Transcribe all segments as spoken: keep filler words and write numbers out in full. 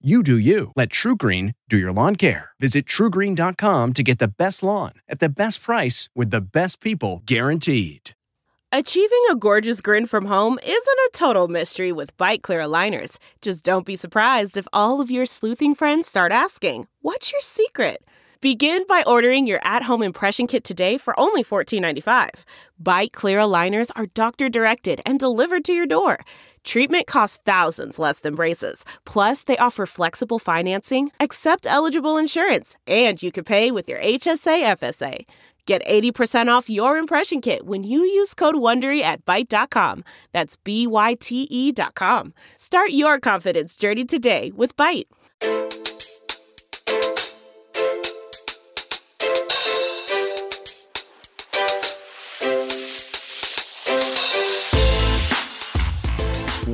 You do you. Let TruGreen do your lawn care. Visit Tru Green dot com to get the best lawn at the best price with the best people guaranteed. Achieving a gorgeous grin from home isn't a total mystery with Byte Clear Aligners. Just don't be surprised if all of your sleuthing friends start asking, "What's your secret?" Begin by ordering your at-home impression kit today for only fourteen ninety-five. Byte Clear Aligners are doctor-directed and delivered to your door. Treatment costs thousands less than braces. Plus, they offer flexible financing, accept eligible insurance, and you can pay with your H S A F S A. Get eighty percent off your impression kit when you use code WONDERY at Byte dot com. That's B Y T E dot com. Start your confidence journey today with Byte.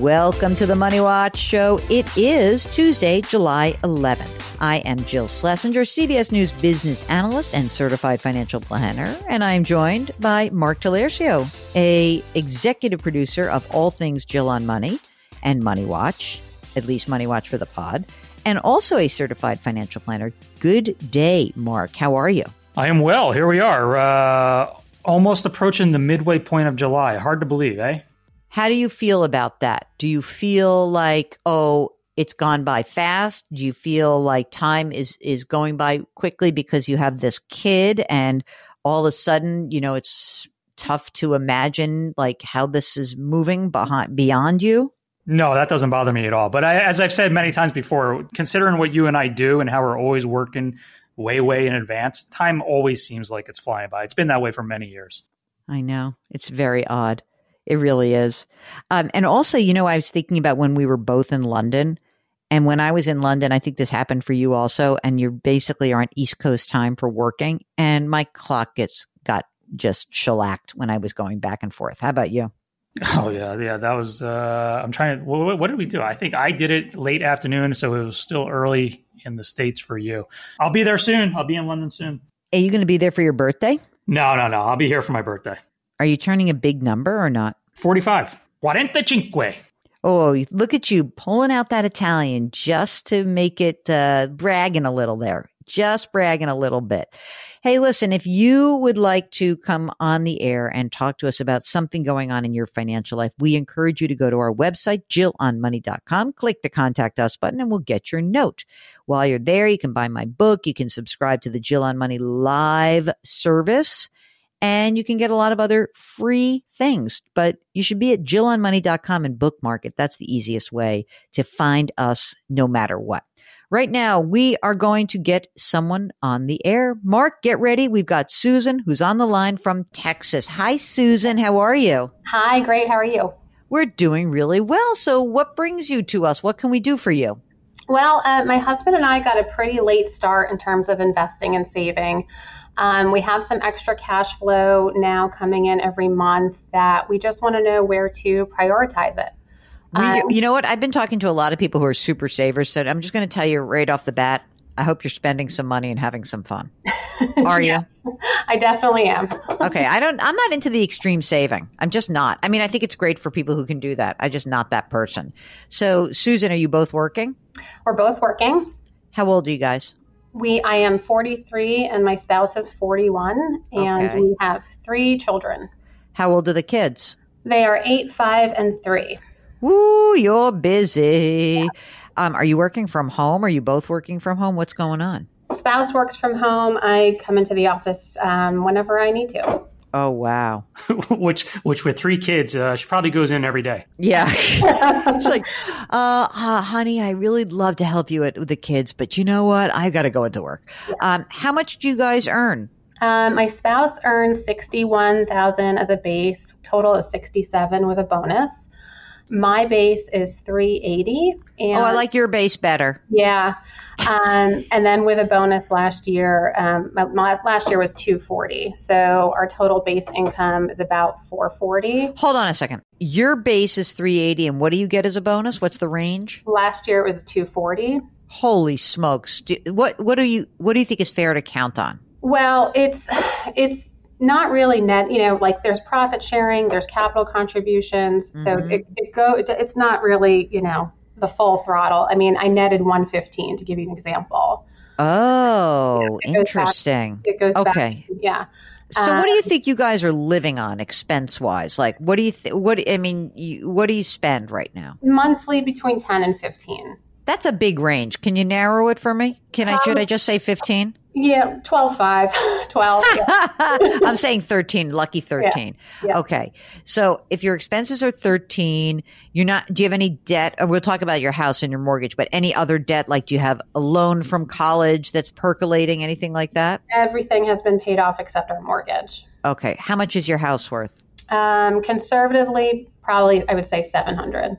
Welcome to the Money Watch Show. It is Tuesday, July eleventh. I am Jill Schlesinger, C B S News business analyst and certified financial planner, and I am joined by Mark Telercio, a executive producer of all things Jill on Money and Money Watch, at least Money Watch for the pod, and also a certified financial planner. Good day, Mark. How are you? I am well. Here we are, uh, almost approaching the midway point of July. Hard to believe, eh? How do you feel about that? Do you feel like, oh, it's gone by fast? Do you feel like time is, is going by quickly because you have this kid and all of a sudden, you know, it's tough to imagine like how this is moving behind, beyond you? No, that doesn't bother me at all. But I, as I've said many times before, considering what you and I do and how we're always working way, way in advance, time always seems like it's flying by. It's been that way for many years. I know. It's very odd. It really is. Um, and also, you know, I was thinking about when we were both in London, and when I was in London, I think this happened for you also, and you basically are on East Coast time for working. And my clock gets got just shellacked when I was going back and forth. How about you? Oh, yeah. Yeah, that was, uh, I'm trying to, what, what did we do? I think I did it late afternoon, so it was still early in the States for you. I'll be there soon. I'll be in London soon. Are you going to be there for your birthday? No, no, no. I'll be here for my birthday. Are you turning a big number or not? forty-five. forty-five. Oh, look at you pulling out that Italian just to make it uh, bragging a little there. Just bragging a little bit. Hey, listen, if you would like to come on the air and talk to us about something going on in your financial life, we encourage you to go to our website, Jill on Money dot com, click the Contact Us button, and we'll get your note. While you're there, you can buy my book. You can subscribe to the Jill on Money live service. And you can get a lot of other free things, but you should be at Jill on Money dot com and bookmark it. That's the easiest way to find us no matter what. Right now, we are going to get someone on the air. Mark, get ready. We've got Susan, who's on the line from Texas. Hi, Susan. How are you? Hi, great. How are you? We're doing really well. So what brings you to us? What can we do for you? Well, uh, my husband and I got a pretty late start in terms of investing and saving. Um, we have some extra cash flow now coming in every month that we just want to know where to prioritize it. Um, you, you know what? I've been talking to a lot of people who are super savers. So I'm just going to tell you right off the bat, I hope you're spending some money and having some fun. Are you? I definitely am. Okay. I don't, I'm not into the extreme saving. I'm just not. I mean, I think it's great for people who can do that. I'm just not that person. So Susan, are you both working? We're both working. How old are you guys? We, I am forty-three and my spouse is forty-one, and okay. We have three children. How old are the kids? They are eight, five, and three. Woo, you're busy. Yeah. Um, are you working from home? Are you both working from home? What's going on? Spouse works from home. I come into the office um, whenever I need to. Oh, wow. which which with three kids, uh, she probably goes in every day. Yeah. It's like, uh, uh, honey, I really love to help you at, with the kids, but you know what? I got to go into work. Um, how much do you guys earn? Um, my spouse earns sixty-one thousand dollars as a base. Total is sixty-seven thousand dollars with a bonus. My base is three eighty. And, oh, I like your base better. Yeah. Um, and then with a bonus last year, um, my, my last year was two forty. So our total base income is about four forty. Hold on a second. Your base is three eighty. And what do you get as a bonus? What's the range? Last year it was two forty. Holy smokes. Do, what, what do you, what do you think is fair to count on? Well, it's, it's, not really net, you know, like there's profit sharing, there's capital contributions. So mm-hmm. it, it go, it, it's not really, you know, the full throttle. I mean, I netted one fifteen to give you an example. Oh, it interesting. Goes back, it goes okay. Back, yeah. So um, what do you think you guys are living on expense wise? Like, what do you, th- what, I mean, you, what do you spend right now? Monthly between ten and fifteen. That's a big range. Can you narrow it for me? Can um, I, should I just say fifteen? Yeah, twelve, five, twelve. Yeah. I'm saying thirteen, lucky thirteen. Yeah, yeah. Okay. So if your expenses are thirteen, you're not, do you have any debt? We'll talk about your house and your mortgage, but any other debt? Like, do you have a loan from college that's percolating, anything like that? Everything has been paid off except our mortgage. Okay. How much is your house worth? Um, conservatively, probably, I would say seven hundred.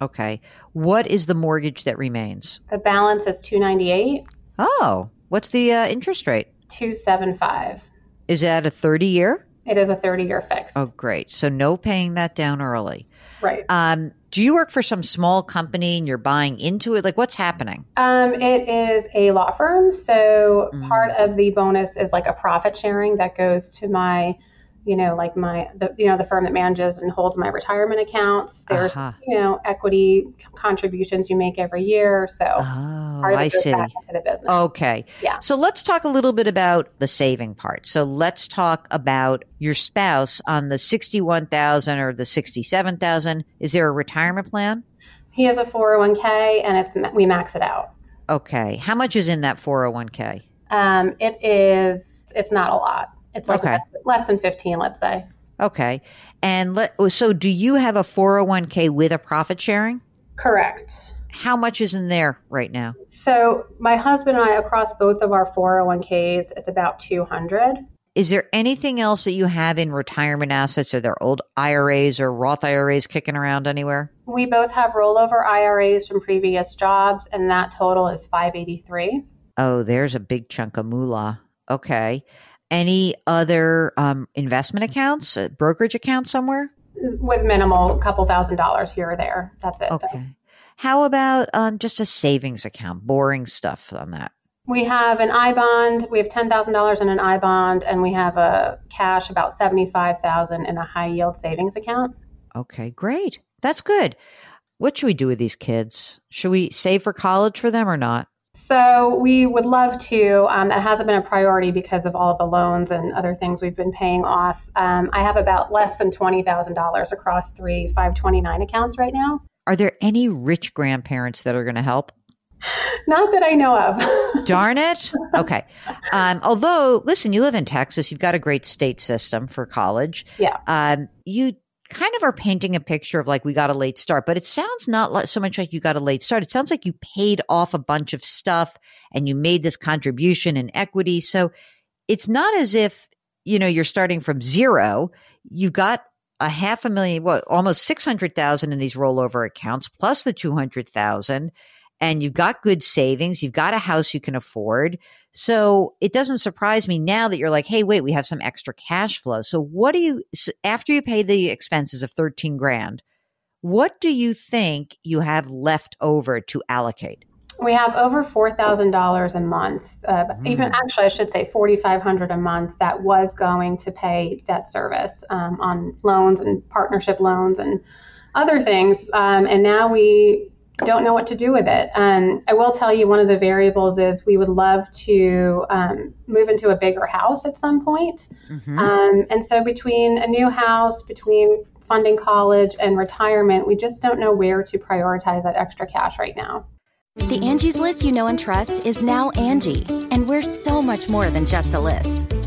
Okay. What is the mortgage that remains? The balance is two ninety-eight. Oh, what's the uh, interest rate? two seventy-five. Is that a thirty-year? It is a thirty-year fixed. Oh, great. So no paying that down early. Right. Um, do you work for some small company and you're buying into it? Like, what's happening? Um, it is a law firm. So mm. part of the bonus is like a profit sharing that goes to my, you know, like my, the, you know, the firm that manages and holds my retirement accounts. There's, uh-huh. you know, equity contributions you make every year. So oh, part of it I goes see. Back into the business. Okay. Yeah. So let's talk a little bit about the saving part. So let's talk about your spouse on the sixty-one thousand or the sixty-seven thousand. Is there a retirement plan? He has a four oh one k and it's, we max it out. Okay. How much is in that four oh one k? Um, it is, it's not a lot. It's like okay. less, less than fifteen, let's say. Okay. And let, so do you have a four oh one k with a profit sharing? Correct. How much is in there right now? So my husband and I, across both of our four oh one k's, it's about two hundred. Is there anything else that you have in retirement assets? Are there old I R As or Roth I R As kicking around anywhere? We both have rollover I R As from previous jobs, and that total is five eighty-three. Oh, there's a big chunk of moolah. Okay. Any other um, investment accounts, a brokerage account somewhere? With minimal, a couple thousand dollars here or there. That's it. Okay. How about um, just a savings account, boring stuff on that? We have an I-bond. We have ten thousand dollars in an I-bond, and we have a cash, about seventy-five thousand dollars in a high-yield savings account. Okay, great. That's good. What should we do with these kids? Should we save for college for them or not? So we would love to. Um, that hasn't been a priority because of all the loans and other things we've been paying off. Um, I have about less than twenty thousand dollars across three five twenty-nine accounts right now. Are there any rich grandparents that are going to help? Not that I know of. Darn it. Okay. Um, although, listen, you live in Texas. You've got a great state system for college. Yeah. Um, you kind of are painting a picture of like, we got a late start, but it sounds not so much like you got a late start. It sounds like you paid off a bunch of stuff and you made this contribution in equity. So it's not as if, you know, you're starting from zero. You've got a half a million, what, almost six hundred thousand in these rollover accounts, plus the two hundred thousand. And you've got good savings. You've got a house you can afford. So it doesn't surprise me now that you're like, hey, wait, we have some extra cash flow. So what do you, after you pay the expenses of thirteen grand, what do you think you have left over to allocate? We have over four thousand dollars a month. Uh, mm. Even actually, I should say four thousand five hundred dollars a month that was going to pay debt service um, on loans and partnership loans and other things. Um, and now we don't know what to do with it. Um, I will tell you one of the variables is we would love to um, move into a bigger house at some point. Mm-hmm. Um, and so between a new house, between funding college and retirement, we just don't know where to prioritize that extra cash right now. The Angie's List you know and trust is now Angie, and we're so much more than just a list.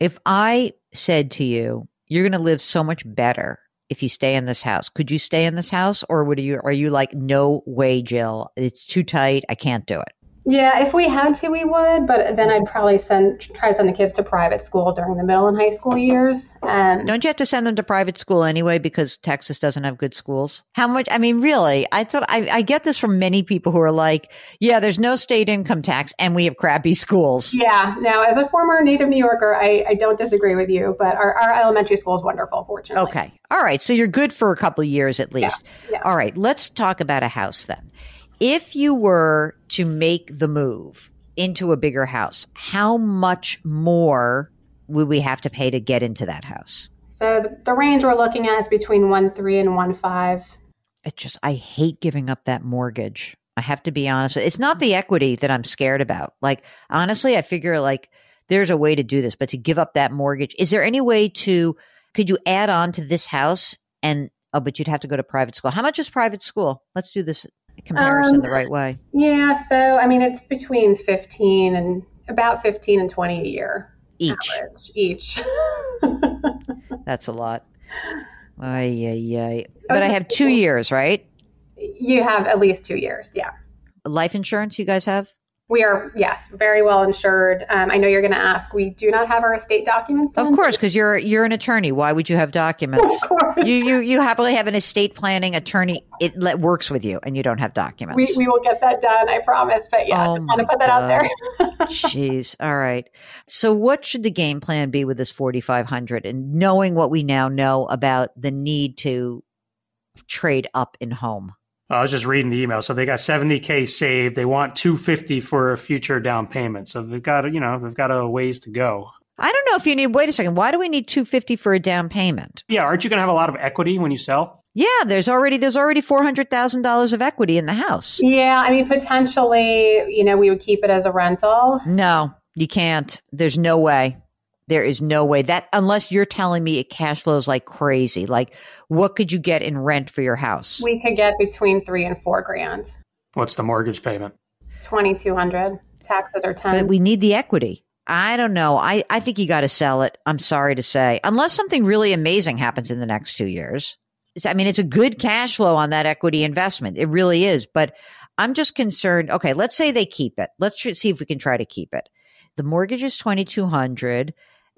if I said to you, you're going to live so much better if you stay in this house, could you stay in this house? Or would you, are you like, no way, Jill, it's too tight, I can't do it? Yeah, if we had to, we would. But then I'd probably send try to send the kids to private school during the middle and high school years. Um, Don't you have to send them to private school anyway because Texas doesn't have good schools? How much? I mean, really, I thought I, I get this from many people who are like, yeah, there's no state income tax and we have crappy schools. Yeah. Now, as a former native New Yorker, I, I don't disagree with you, but our, our elementary school is wonderful, fortunately. Okay. All right. So you're good for a couple of years at least. Yeah. Yeah. All right. Let's talk about a house then. If you were to make the move into a bigger house, how much more would we have to pay to get into that house? So the, the range we're looking at is between one point three and one point five. It just, I hate giving up that mortgage. I have to be honest. It's not the equity that I'm scared about. Like, honestly, I figure like there's a way to do this, but to give up that mortgage, is there any way to, could you add on to this house and, oh, but you'd have to go to private school. How much is private school? Let's do this comparison um, the right way. Yeah. So, I mean, it's between fifteen and about fifteen and twenty a year. Each. Average, each. That's a lot. Ay, ay, ay. But okay. I have two years, right? You have at least two years. Yeah. Life insurance you guys have? We are, yes, very well insured. Um, I know you're going to ask. We do not have our estate documents. Of course, because you're you're an attorney. Why would you have documents? Of course. You, you, you happily have an estate planning attorney. It let, works with you, and you don't have documents. We, we will get that done, I promise. But yeah, oh just want to put God. that out there. Jeez. All right. So what should the game plan be with this forty-five hundred dollars and knowing what we now know about the need to trade up in home? I was just reading the email. So they got seventy K saved. They want two fifty for a future down payment. So they've got, you know, they've got a ways to go. I don't know if you need, wait a second. Why do we need two fifty for a down payment? Yeah. Aren't you going to have a lot of equity when you sell? Yeah, there's already there's already four hundred thousand dollars of equity in the house. Yeah. I mean, potentially, you know, we would keep it as a rental. No, you can't. There's no way. There is no way that unless you're telling me it cash flows like crazy, like what could you get in rent for your house? We could get between three and four grand. What's the mortgage payment? twenty-two hundred Taxes are ten. But we need the equity. I don't know. I, I think you got to sell it. I'm sorry to say, unless something really amazing happens in the next two years. It's, I mean, it's a good cash flow on that equity investment. It really is. But I'm just concerned. Okay. Let's say they keep it. Let's tr- see if we can try to keep it. The mortgage is twenty-two hundred.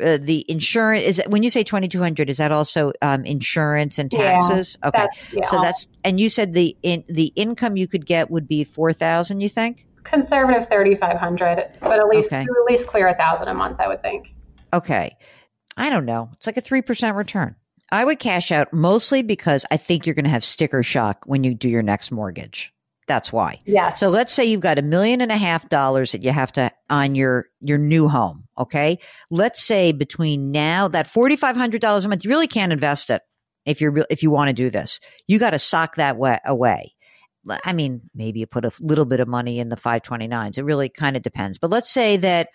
Uh, the insurance is when you say twenty-two hundred, is that also um, insurance and taxes? Yeah, okay. That's, yeah. So that's, and you said the, in, the income you could get would be four thousand, you think? Conservative thirty-five hundred, but at least, okay. at least clear a thousand a month, I would think. Okay. I don't know. It's like a three percent return. I would cash out mostly because I think you're going to have sticker shock when you do your next mortgage. That's why. Yeah. So let's say you've got a million and a half dollars that you have to on your, your new home. Okay. Let's say between now that forty-five hundred dollars a month, you really can't invest it. If you're re- if you want to do this, you got to sock that way away. I mean, maybe you put a little bit of money in the five twenty-nines. It really kind of depends. But let's say that,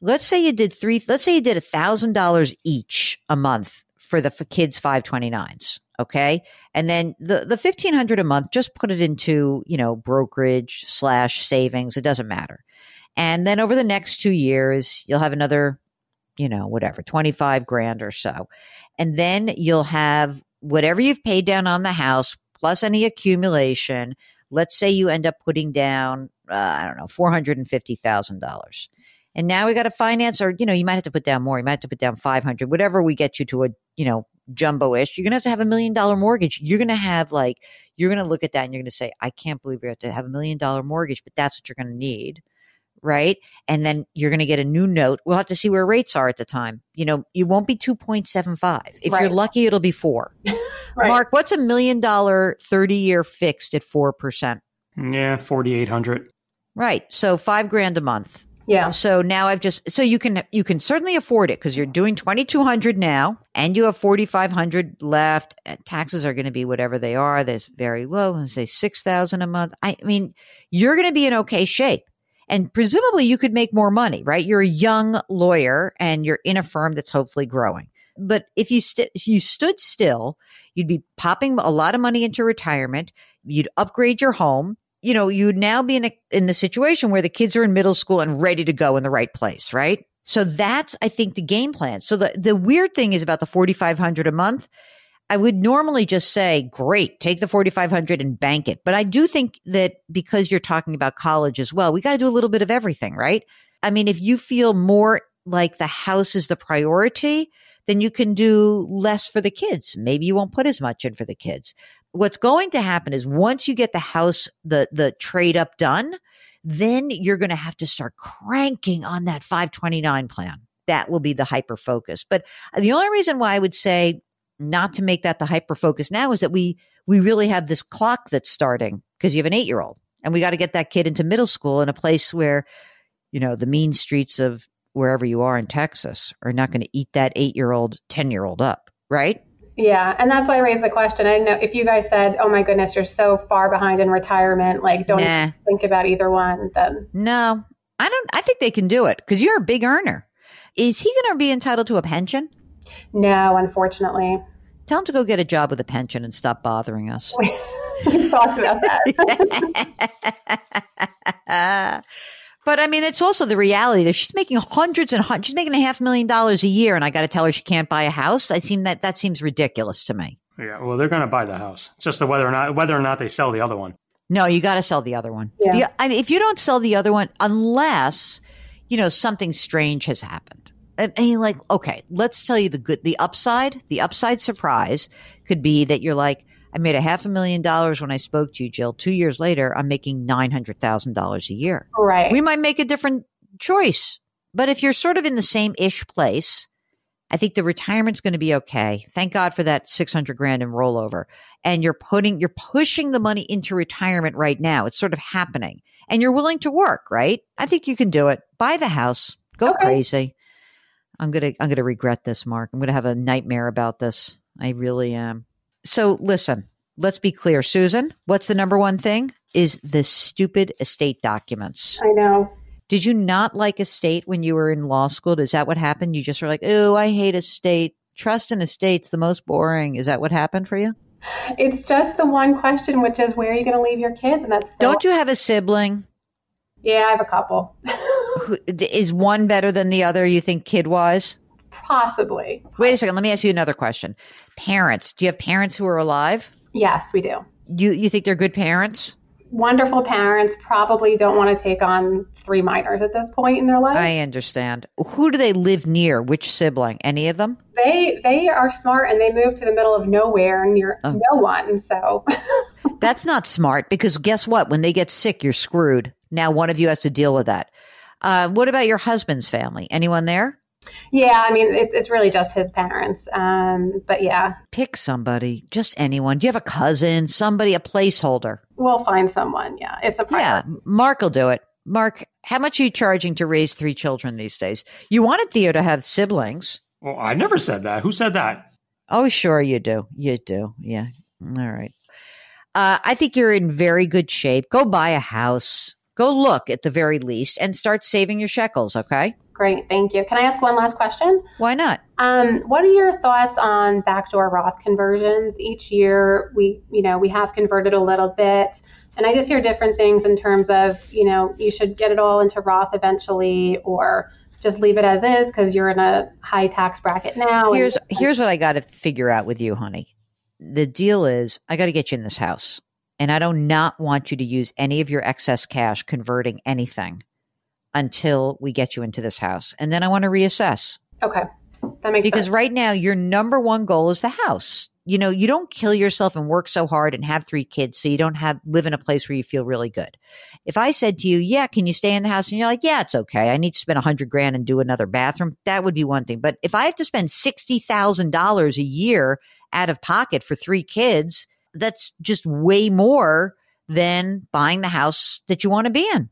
let's say you did three, let's say you did a thousand dollars each a month for the for kids' five twenty-nines. Okay. And then the, the fifteen hundred a month, just put it into, you know, brokerage slash savings. It doesn't matter. And then over the next two years, you'll have another, you know, whatever, twenty-five grand or so. And then you'll have whatever you've paid down on the house plus any accumulation. Let's say you end up putting down, uh, I don't know, four hundred fifty thousand dollars. And now we got to finance, or, you know, you might have to put down more. You might have to put down five hundred, whatever we get you to a, you know, jumbo-ish, you're going to have to have a million dollar mortgage. You're going to have like, you're going to look at that and you're going to say, I can't believe we have to have a million dollar mortgage, but that's what you're going to need. Right. And then you're going to get a new note. We'll have to see where rates are at the time. You know, it won't be two point seven five. If right. you're lucky, it'll be four. Right. Mark, what's a million dollar thirty year fixed at four percent? Yeah. forty-eight hundred. Right. So five grand a month. Yeah. So now I've just, so you can, you can certainly afford it because you're doing twenty-two hundred now and you have forty-five hundred left. Taxes are going to be whatever they are. That's very low. Let's say six thousand a month. I mean, you're going to be in okay shape and presumably you could make more money, right? You're a young lawyer and you're in a firm that's hopefully growing. But if you st- if you stood still, you'd be popping a lot of money into retirement. You'd upgrade your home. You know, you'd now be in a, in the situation where the kids are in middle school and ready to go in the right place, right? So that's, I think, the game plan. So the, the weird thing is about the forty-five hundred a month. I would normally just say, great, take the forty-five hundred and bank it. But I do think that because you're talking about college as well, we got to do a little bit of everything, right? I mean, if you feel more like the house is the priority, then you can do less for the kids. Maybe you won't put as much in for the kids. What's going to happen is once you get the house, the the trade up done, then you're going to have to start cranking on that five twenty-nine plan. That will be the hyper focus. But the only reason why I would say not to make that the hyper focus now is that we we really have this clock that's starting because you have an eight-year-old and we got to get that kid into middle school in a place where, you know, the mean streets of wherever you are in Texas are not going to eat that eight-year-old, ten-year-old up, right? Yeah. And that's why I raised the question. I didn't know if you guys said, oh my goodness, you're so far behind in retirement, like don't nah. even think about either one. Then no, I don't. I think they can do it because you're a big earner. Is he going to be entitled to a pension? No, unfortunately. Tell him to go get a job with a pension and stop bothering us. We talked about that. But I mean, it's also the reality that she's making hundreds and hundreds. She's making a half million dollars a year, and I got to tell her she can't buy a house. I seem that that seems ridiculous to me. Yeah, well, they're going to buy the house. It's just the whether or not whether or not they sell the other one. No, you got to sell the other one. Yeah. The, I mean, if you don't sell the other one, unless you know something strange has happened, and, and you're like, okay, let's tell you the good, the upside. The upside surprise could be that you're like, I made a half a million dollars when I spoke to you, Jill. Two years later, I'm making nine hundred thousand dollars a year. Right. We might make a different choice. But if you're sort of in the same-ish place, I think the retirement's going to be okay. Thank God for that six hundred grand in rollover. And you're putting, you're pushing the money into retirement right now. It's sort of happening. And you're willing to work, right? I think you can do it. Buy the house. Go okay. crazy. I'm going to, I'm going to regret this, Mark. I'm going to have a nightmare about this. I really am. So listen, let's be clear, Susan, what's the number one thing is the stupid estate documents. I know. Did you not like estate when you were in law school? Is that what happened? You just were like, oh, I hate estate. Trust and estate's the most boring. Is that what happened for you? It's just the one question, which is where are you going to leave your kids? And that's still- Don't you have a sibling? Yeah, I have a couple. Is one better than the other, you think, kid-wise? Possibly. Wait a second. Let me ask you another question. Parents. Do you have parents who are alive? Yes, we do. You you think they're good parents? Wonderful parents. Probably don't want to take on three minors at this point in their life. I understand. Who do they live near? Which sibling? Any of them? They they are smart and they moved to the middle of nowhere near oh. no one. So that's not smart because guess what? When they get sick, you're screwed. Now one of you has to deal with that. Uh, what about your husband's family? Anyone there? Yeah, I mean, it's it's really just his parents. Um, but yeah. Pick somebody, just anyone. Do you have a cousin, somebody, a placeholder? We'll find someone. Yeah, it's a priority. Yeah, Mark will do it. Mark, how much are you charging to raise three children these days? You wanted Theo to have siblings. Well, I never said that. Who said that? Oh, sure you do. You do. Yeah. All right. Uh, I think you're in very good shape. Go buy a house. Go look at the very least and start saving your shekels, okay? Great. Thank you. Can I ask one last question? Why not? Um, what are your thoughts on backdoor Roth conversions? Each year we, you know, we have converted a little bit and I just hear different things in terms of, you know, you should get it all into Roth eventually or just leave it as is because you're in a high tax bracket now. Here's, and- here's what I got to figure out with you, honey. The deal is I got to get you in this house and I do not want you to use any of your excess cash converting anything until we get you into this house. And then I want to reassess. Okay. That makes because sense. Right now your number one goal is the house. You know, you don't kill yourself and work so hard and have three kids so you don't have live in a place where you feel really good. If I said to you, yeah, can you stay in the house? And you're like, yeah, it's okay. I need to spend a hundred grand and do another bathroom. That would be one thing. But if I have to spend sixty thousand dollars a year out of pocket for three kids, that's just way more than buying the house that you want to be in.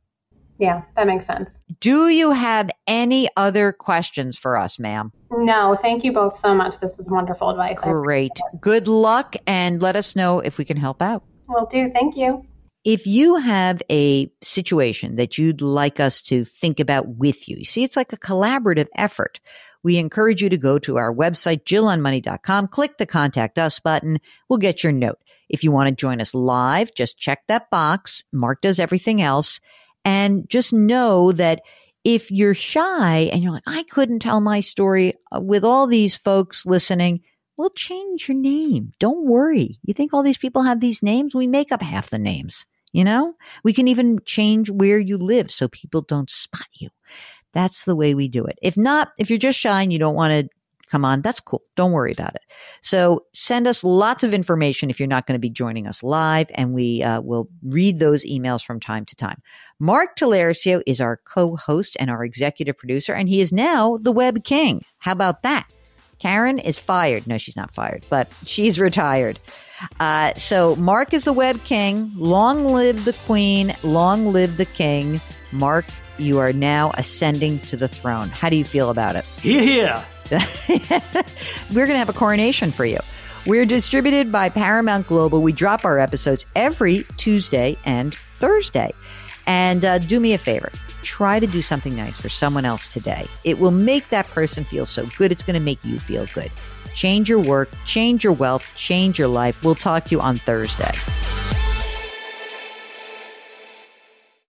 Yeah, that makes sense. Do you have any other questions for us, ma'am? No, thank you both so much. This was wonderful advice. Great. Good luck, and let us know if we can help out. Will do. Thank you. If you have a situation that you'd like us to think about with you, you see, it's like a collaborative effort. We encourage you to go to our website, Jill on Money dot com, click the Contact Us button. We'll get your note. If you want to join us live, just check that box. Mark does everything else. And just know that if you're shy and you're like, I couldn't tell my story with all these folks listening, we'll change your name. Don't worry. You think all these people have these names? We make up half the names, you know? We can even change where you live so people don't spot you. That's the way we do it. If not, if you're just shy and you don't want to come on, that's cool. Don't worry about it. So send us lots of information if you're not going to be joining us live, and we uh, will read those emails from time to time. Mark Telercio is our co-host and our executive producer, and he is now the web king. How about that? Karen is fired. No, she's not fired, but she's retired. Uh, so Mark is the web king. Long live the queen. Long live the king. Mark, you are now ascending to the throne. How do you feel about it? Hear, hear. We're going to have a coronation for you. We're distributed by Paramount Global. We drop our episodes every Tuesday and Thursday. And uh, do me a favor. Try to do something nice for someone else today. It will make that person feel so good. It's going to make you feel good. Change your work, change your wealth, change your life. We'll talk to you on Thursday.